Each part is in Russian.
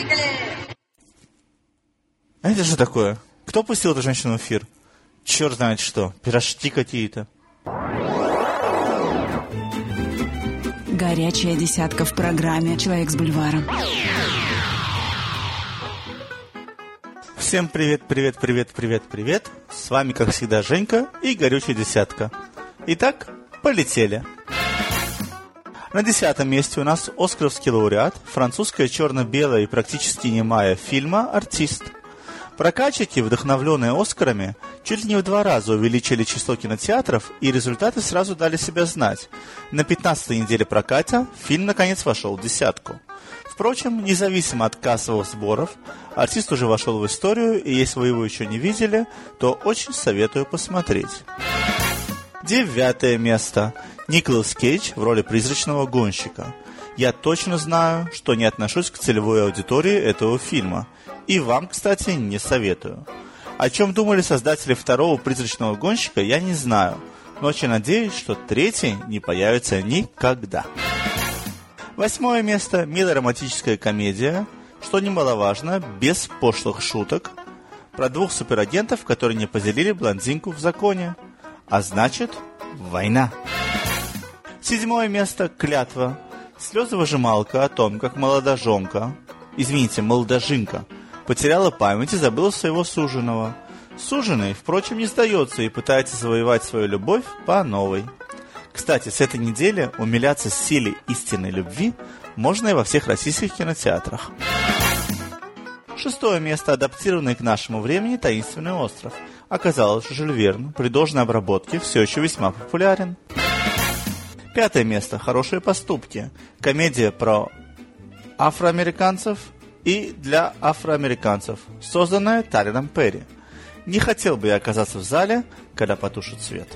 Поехали! А это что такое? Кто пустил эту женщину в эфир? Черт знает что, пирожки какие-то. Горячая десятка в программе «Человек с бульваром». Всем привет, привет, привет, привет, привет. С вами, как всегда, Женька и горячая десятка. Итак, полетели. На 10-м месте у нас оскаровский лауреат, французская черно-белая и практически немая фильма «Артист». Прокатчики, вдохновленные Оскарами, чуть ли не в 2 раза увеличили число кинотеатров, и результаты сразу дали себя знать. На 15-й неделе проката фильм наконец вошел в 10-ку. Впрочем, независимо от кассовых сборов, «Артист» уже вошел в историю, и если вы его еще не видели, то очень советую посмотреть. 9-е место. Николас Кейдж в роли призрачного гонщика. Я точно знаю, что не отношусь к целевой аудитории этого фильма. И вам, кстати, не советую. О чем думали создатели 2-го призрачного гонщика, я не знаю. Но очень надеюсь, что 3-й не появится никогда. 8-е место. Милая романтическая комедия. Что немаловажно, без пошлых шуток. Про 2 суперагентов, которые не поделили блондинку в законе. А значит, война. 7-е место. Клятва. Слезовыжималка о том, как молодоженка потеряла память и забыла своего суженого. Суженый, впрочем, не сдается и пытается завоевать свою любовь по новой. Кстати, с этой недели умиляться силе истинной любви можно и во всех российских кинотеатрах. 6-е место, адаптированный к нашему времени «Таинственный остров». Оказалось, что Жюль Верн при должной обработке все еще весьма популярен. 5-е место, «Хорошие поступки». Комедия про афроамериканцев и для афроамериканцев, созданная Таллином Перри. Не хотел бы я оказаться в зале, когда потушит свет.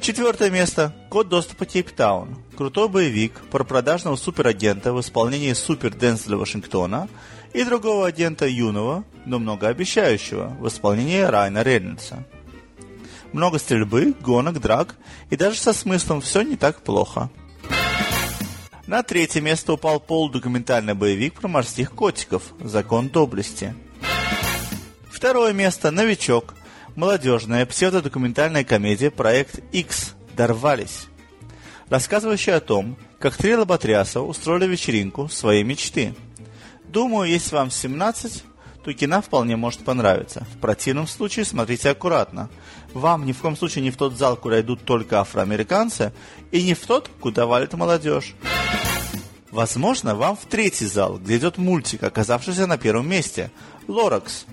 4-е место. «Код доступа Кейптаун». Крутой боевик про продажного суперагента в исполнении супер Дензела Вашингтона и другого агента юного, но многообещающего в исполнении Райана Рейнольдса. Много стрельбы, гонок, драк, и даже со смыслом все не так плохо. На 3-е место упал полудокументальный боевик про морских котиков «Закон доблести». 2-е место. «Новичок». Молодежная псевдодокументальная комедия «Проект X. Дорвались», рассказывающая о том, как 3 лоботряса устроили вечеринку своей мечты. Думаю, если вам 17, то кино вполне может понравиться. В противном случае смотрите аккуратно. Вам ни в коем случае не в тот зал, куда идут только афроамериканцы, и не в тот, куда валит молодежь. Возможно, вам в 3-й зал, где идет мультик, оказавшийся на 1-м месте – «Лоракс».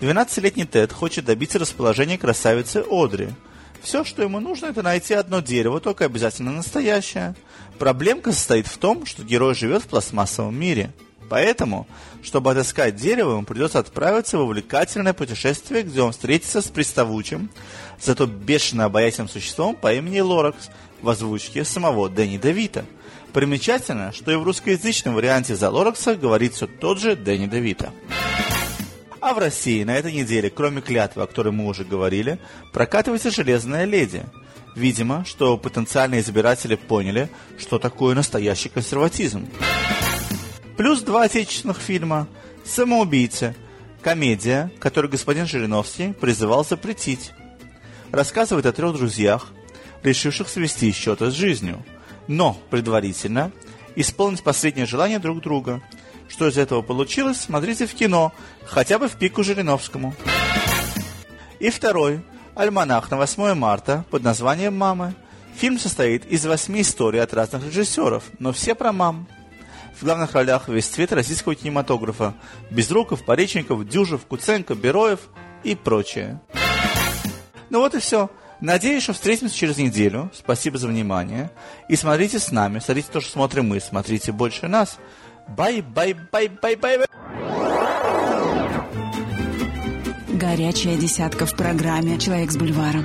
12-летний Тед хочет добиться расположения красавицы Одри. Все, что ему нужно, это найти одно дерево, только обязательно настоящее. Проблемка состоит в том, что герой живет в пластмассовом мире. Поэтому, чтобы отыскать дерево, ему придется отправиться в увлекательное путешествие, где он встретится с приставучим, зато бешено обаятельным существом по имени Лоракс в озвучке самого Дэнни Дэвита. Примечательно, что и в русскоязычном варианте за Лоракса говорит все тот же Дэнни Дэвита. А в России на этой неделе, кроме «Клятвы», о которой мы уже говорили, прокатывается «Железная леди». Видимо, что потенциальные избиратели поняли, что такое настоящий консерватизм. Плюс 2 отечественных фильма. «Самоубийцы» – комедия, которую господин Жириновский призывал запретить. Рассказывает о 3 друзьях, решивших свести счеты с жизнью, но предварительно исполнить последнее желание друг друга. Что из этого получилось, смотрите в кино, хотя бы в пику Жириновскому. И 2-й – «Альманах на 8 марта» под названием «Мамы». Фильм состоит из 8 историй от разных режиссеров, но все про мам. В главных ролях весь цвет российского кинематографа – Безруков, Пореченков, Дюжев, Куценко, Бероев и прочее. Ну вот и все. Надеюсь, что встретимся через неделю. Спасибо за внимание. И смотрите с нами, смотрите то, что смотрим мы, смотрите больше нас. Бай-бай-бай-бай-бай-бай. Горячая десятка в программе «Человек с бульваром».